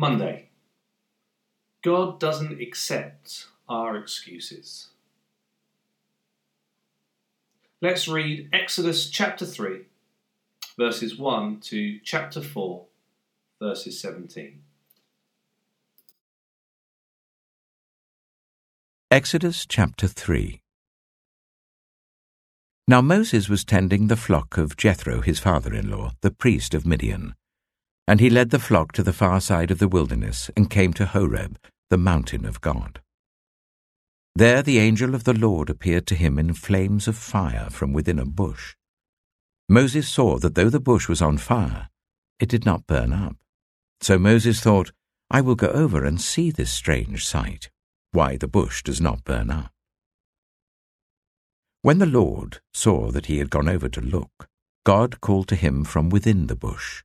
Monday. God doesn't accept our excuses. Let's read Exodus chapter 3, verses 1 to chapter 4, verses 17. Exodus chapter 3. Now Moses was tending the flock of Jethro, his father-in-law, the priest of Midian. And he led the flock to the far side of the wilderness and came to Horeb, the mountain of God. There the angel of the Lord appeared to him in flames of fire from within a bush. Moses saw that though the bush was on fire, it did not burn up. So Moses thought, I will go over and see this strange sight, why the bush does not burn up. When the Lord saw that he had gone over to look, God called to him from within the bush,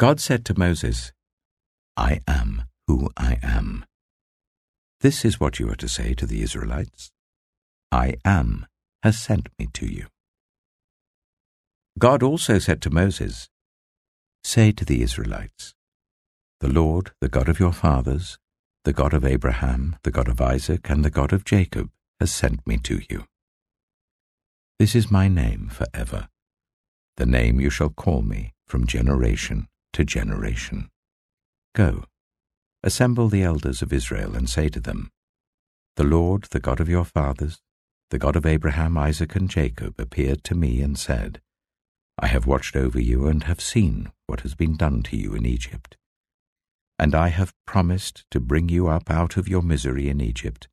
God said to Moses, I am who I am. This is what you are to say to the Israelites. I am has sent me to you. God also said to Moses, Say to the Israelites, The Lord, the God of your fathers, the God of Abraham, the God of Isaac, and the God of Jacob has sent me to you. This is my name forever, the name you shall call me from generation to generation. Go, assemble the elders of Israel and say to them, The Lord, the God of your fathers, the God of Abraham, Isaac, and Jacob appeared to me and said, I have watched over you and have seen what has been done to you in Egypt. And I have promised to bring you up out of your misery in Egypt,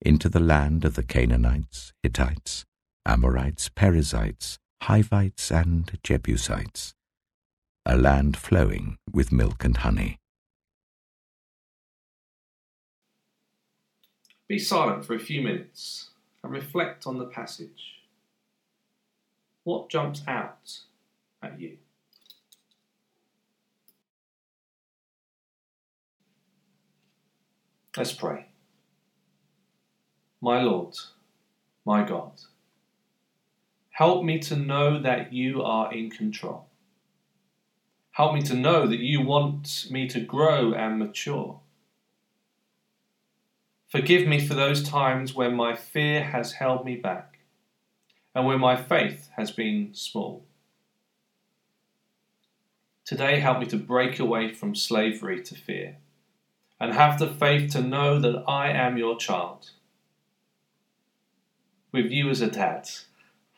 into the land of the Canaanites, Hittites, Amorites, Perizzites, Hivites, and Jebusites, a land flowing with milk and honey. Be silent for a few minutes and reflect on the passage. What jumps out at you? Let's pray. My Lord, my God, help me to know that you are in control. Help me to know that you want me to grow and mature. Forgive me for those times when my fear has held me back and when my faith has been small. Today, help me to break away from slavery to fear and have the faith to know that I am your child. With you as a dad,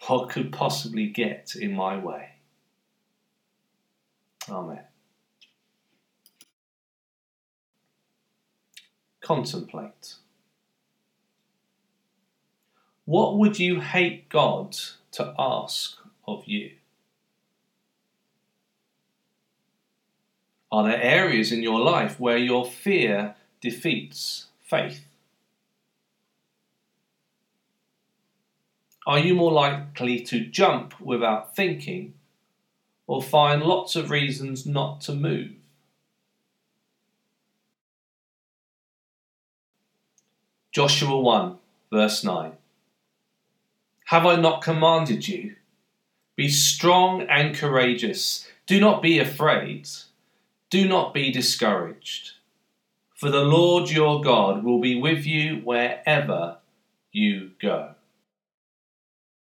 what could possibly get in my way? Amen. contemplate. What would you hate God to ask of you? Are there areas in your life where your fear defeats faith? Are you more likely to jump without thinking or find lots of reasons not to move? Joshua 1, verse 9. Have I not commanded you? Be strong and courageous. Do not be afraid. Do not be discouraged. For the Lord your God will be with you wherever you go.